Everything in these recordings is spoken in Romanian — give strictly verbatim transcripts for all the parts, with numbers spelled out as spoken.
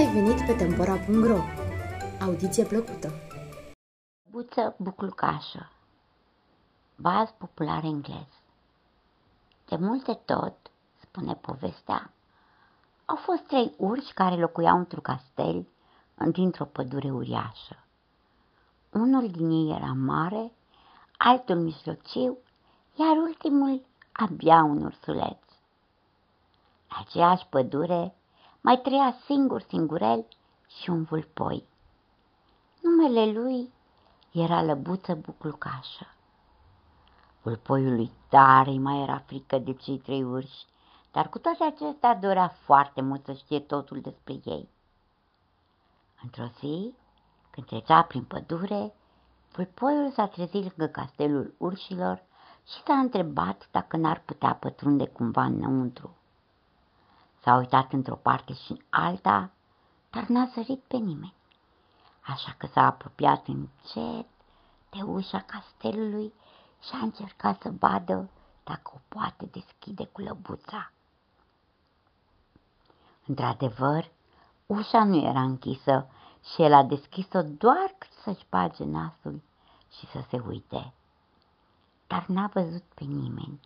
ai venit pe Tempora punct ro! Audiție plăcută! Buță buclucașă, baz popular englez. De mult de tot, spune povestea, au fost trei urși care locuiau într-un castel, dintr-o pădure uriașă. Unul din ei era mare, altul mijlociu, iar ultimul abia un ursuleț. La aceeași pădure mai trăia singur singurel și un vulpoi. Numele lui era Lăbuță Buclucașă. Vulpoiului tare mai era frică de cei trei urși, dar cu toate acestea dorea foarte mult să știe totul despre ei. Într-o zi, când trecea prin pădure, vulpoiul s-a trezit lângă castelul urșilor și s-a întrebat dacă n-ar putea pătrunde cumva înăuntru. S-a uitat într-o parte și în alta, dar n-a zărit pe nimeni, așa că s-a apropiat încet de ușa castelului și a încercat să vadă dacă o poate deschide cu lăbuța. Într-adevăr, ușa nu era închisă și el a deschis-o doar cât să-și bage nasul și să se uite. Dar n-a văzut pe nimeni,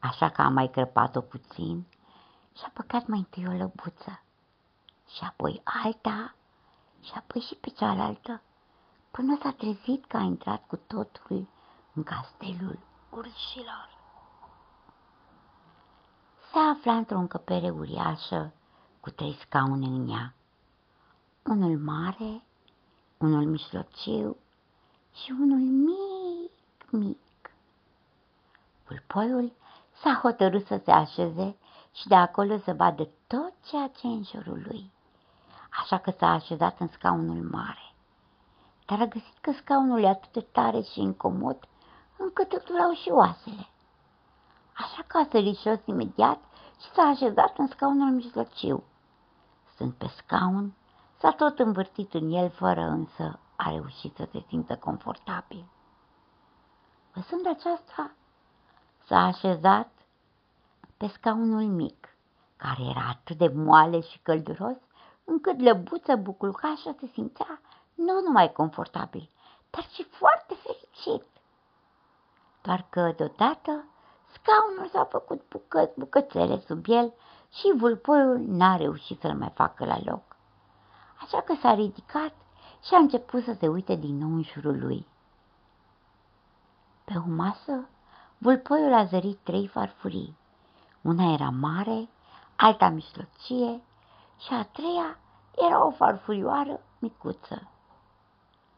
așa că a mai crăpat-o puțin și a păcat mai întâi o lăbuță, și apoi alta, și apoi și pe cealaltă, până s-a trezit că a intrat cu totul în castelul urșilor. Se afla într-o încăpere uriașă cu trei scaune în ea, unul mare, unul mijlociu și unul mic, mic. Vulpoiul s-a hotărât să se așeze și de acolo să vadă tot ceea ce e în jurul lui, așa că s-a așezat în scaunul mare. Dar a găsit că scaunul e atât de tare și incomod, încât îl și oasele. Așa că a sărit jos imediat și s-a așezat în scaunul mijlociu. Sunt pe scaun, s-a tot învârtit în el, fără însă a reușit să se simtă confortabil. Văzând aceasta, s-a așezat pe scaunul mic, care era atât de moale și călduros, încât Lăbuță Buclucașă se simțea nu numai confortabil, dar și foarte fericit. Doar că, deodată, scaunul s-a făcut bucăți, bucățele sub el și vulpoiul n-a reușit să-l mai facă la loc. Așa că s-a ridicat și a început să se uite din nou în jurul lui. Pe o masă, vulpoiul a zărit trei farfurii. Una era mare, alta mijlocie și a treia era o farfurioară micuță.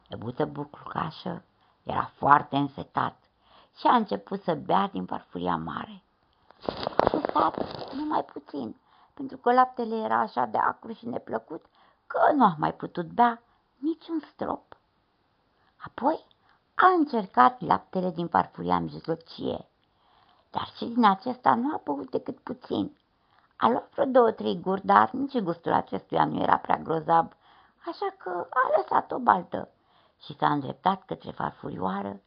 Lăbuță Buclucașă era foarte însetat și a început să bea din farfuria mare. Și s-a numai puțin, pentru că laptele era așa de acru și neplăcut că nu a mai putut bea niciun strop. Apoi a încercat laptele din farfuria mijlocie, dar și din acesta nu a băut decât puțin. A luat vreo două-trei guri, dar nici gustul acestuia nu era prea grozav, așa că a lăsat o baltă și s-a îndreptat către farfurioară,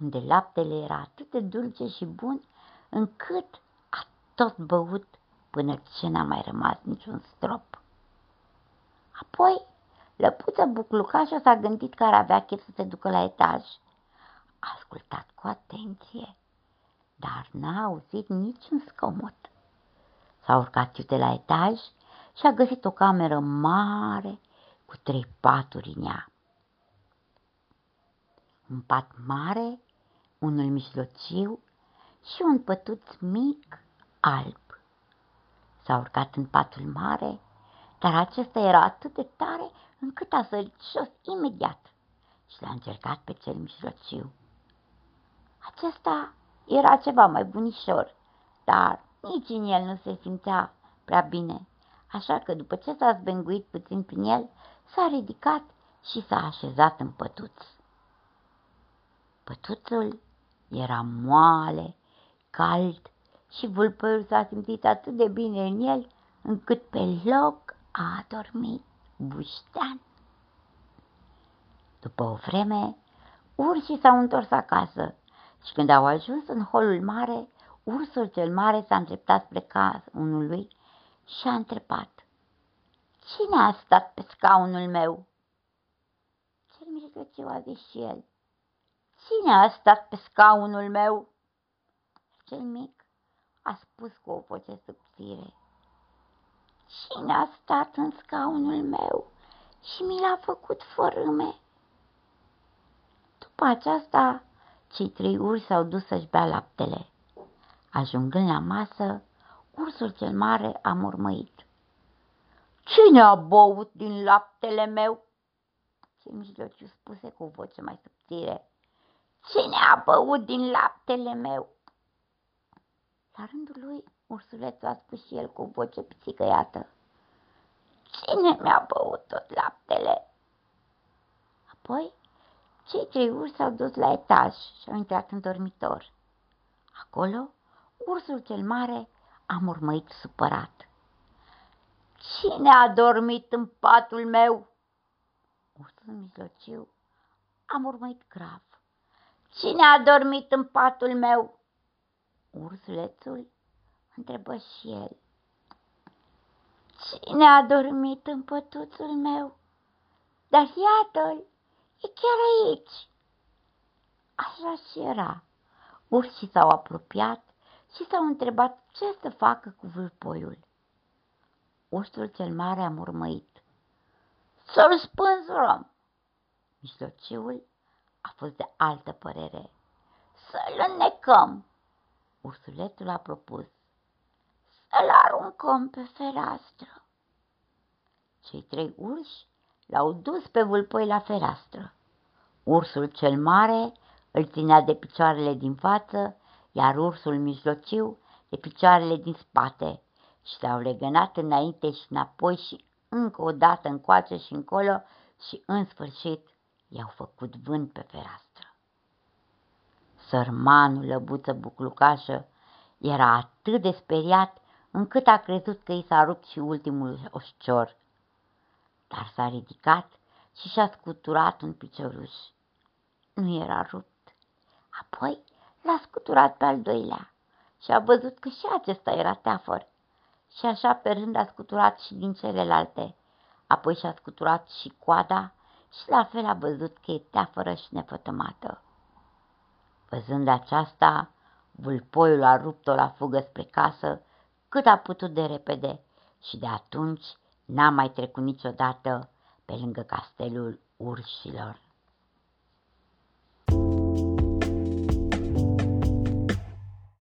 unde laptele era atât de dulce și bun, încât a tot băut până ce n-a mai rămas niciun strop. Apoi, Lăbuță Buclucașă s-a gândit că ar avea chef să se ducă la etaj. A ascultat cu atenție, dar n-a auzit niciun zgomot. S-a urcat iute la etaj și a găsit o cameră mare cu trei paturi în ea. Un pat mare, unul mijlociu și un pătuț mic, alb. S-a urcat în patul mare, dar acesta era atât de tare încât a sărit jos imediat și l-a încercat pe cel mijlociu. Acesta era ceva mai bunișor, dar nici în el nu se simțea prea bine, așa că după ce s-a zbenguit puțin prin el, s-a ridicat și s-a așezat în pătuț. Pătuțul era moale, cald și vulpoiul s-a simțit atât de bine în el, încât pe loc a adormit buștean. După o vreme, urșii s-au întors acasă și când au ajuns în holul mare, ursul cel mare s-a îndreptat spre casa unului și a întrebat: Cine a stat pe scaunul meu?" Cel mijlociu a zis și el: "Cine a stat pe scaunul meu?" Cel mic a spus cu o voce subțire: "Cine a stat în scaunul meu și mi l-a făcut fărâme?" După aceasta, cei trei urși s-au dus să-și bea laptele. Ajungând la masă, ursul cel mare a murmăit: "Cine a băut din laptele meu?" Cel mijlociu spuse cu o voce mai subțire: "Cine a băut din laptele meu?" La rândul lui, ursulețul a spus și el cu o voce pțicăiată: "Cine mi-a băut tot laptele?" Apoi, cei trei urși s-au dus la etaj și au intrat în dormitor. Acolo, ursul cel mare a murmăit supărat: "Cine a dormit în patul meu?" Ursul mijlociu a murmăit grav: "Cine a dormit în patul meu?" Ursulețul întrebă și el: "Cine a dormit în pătuțul meu? Dar iată-l, e chiar aici." Așa și era. Urșii s-au apropiat și s-au întrebat ce să facă cu vâlpoiul. Ursul cel mare a murmăit: "Să-l spânzurăm." Mijlociul a fost de altă părere: "Să-l înnecăm." Ursulețul a propus: "Să-l aruncăm pe fereastră." Cei trei urși l-au dus pe vâlpoi la fereastră. Ursul cel mare îl ținea de picioarele din față, iar ursul mijlociu de picioarele din spate, și l-au legănat înainte și înapoi și încă o dată încoace și încolo și, în sfârșit, i-au făcut vânt pe fereastră. Sărmanul Lăbuță Buclucașă era atât de speriat încât a crezut că i s-a rupt și ultimul oșcior, dar s-a ridicat și și-a scuturat un picioruș. Nu era rupt. Apoi l-a scuturat pe al doilea și a văzut că și acesta era teafăr. Și așa pe rând a scuturat și din celelalte. Apoi și-a scuturat și coada și la fel a văzut că e teafără și nefătămată. Văzând aceasta, vâlpoiul a rupt-o la fugă spre casă cât a putut de repede și de atunci n-a mai trecut niciodată pe lângă castelul urșilor.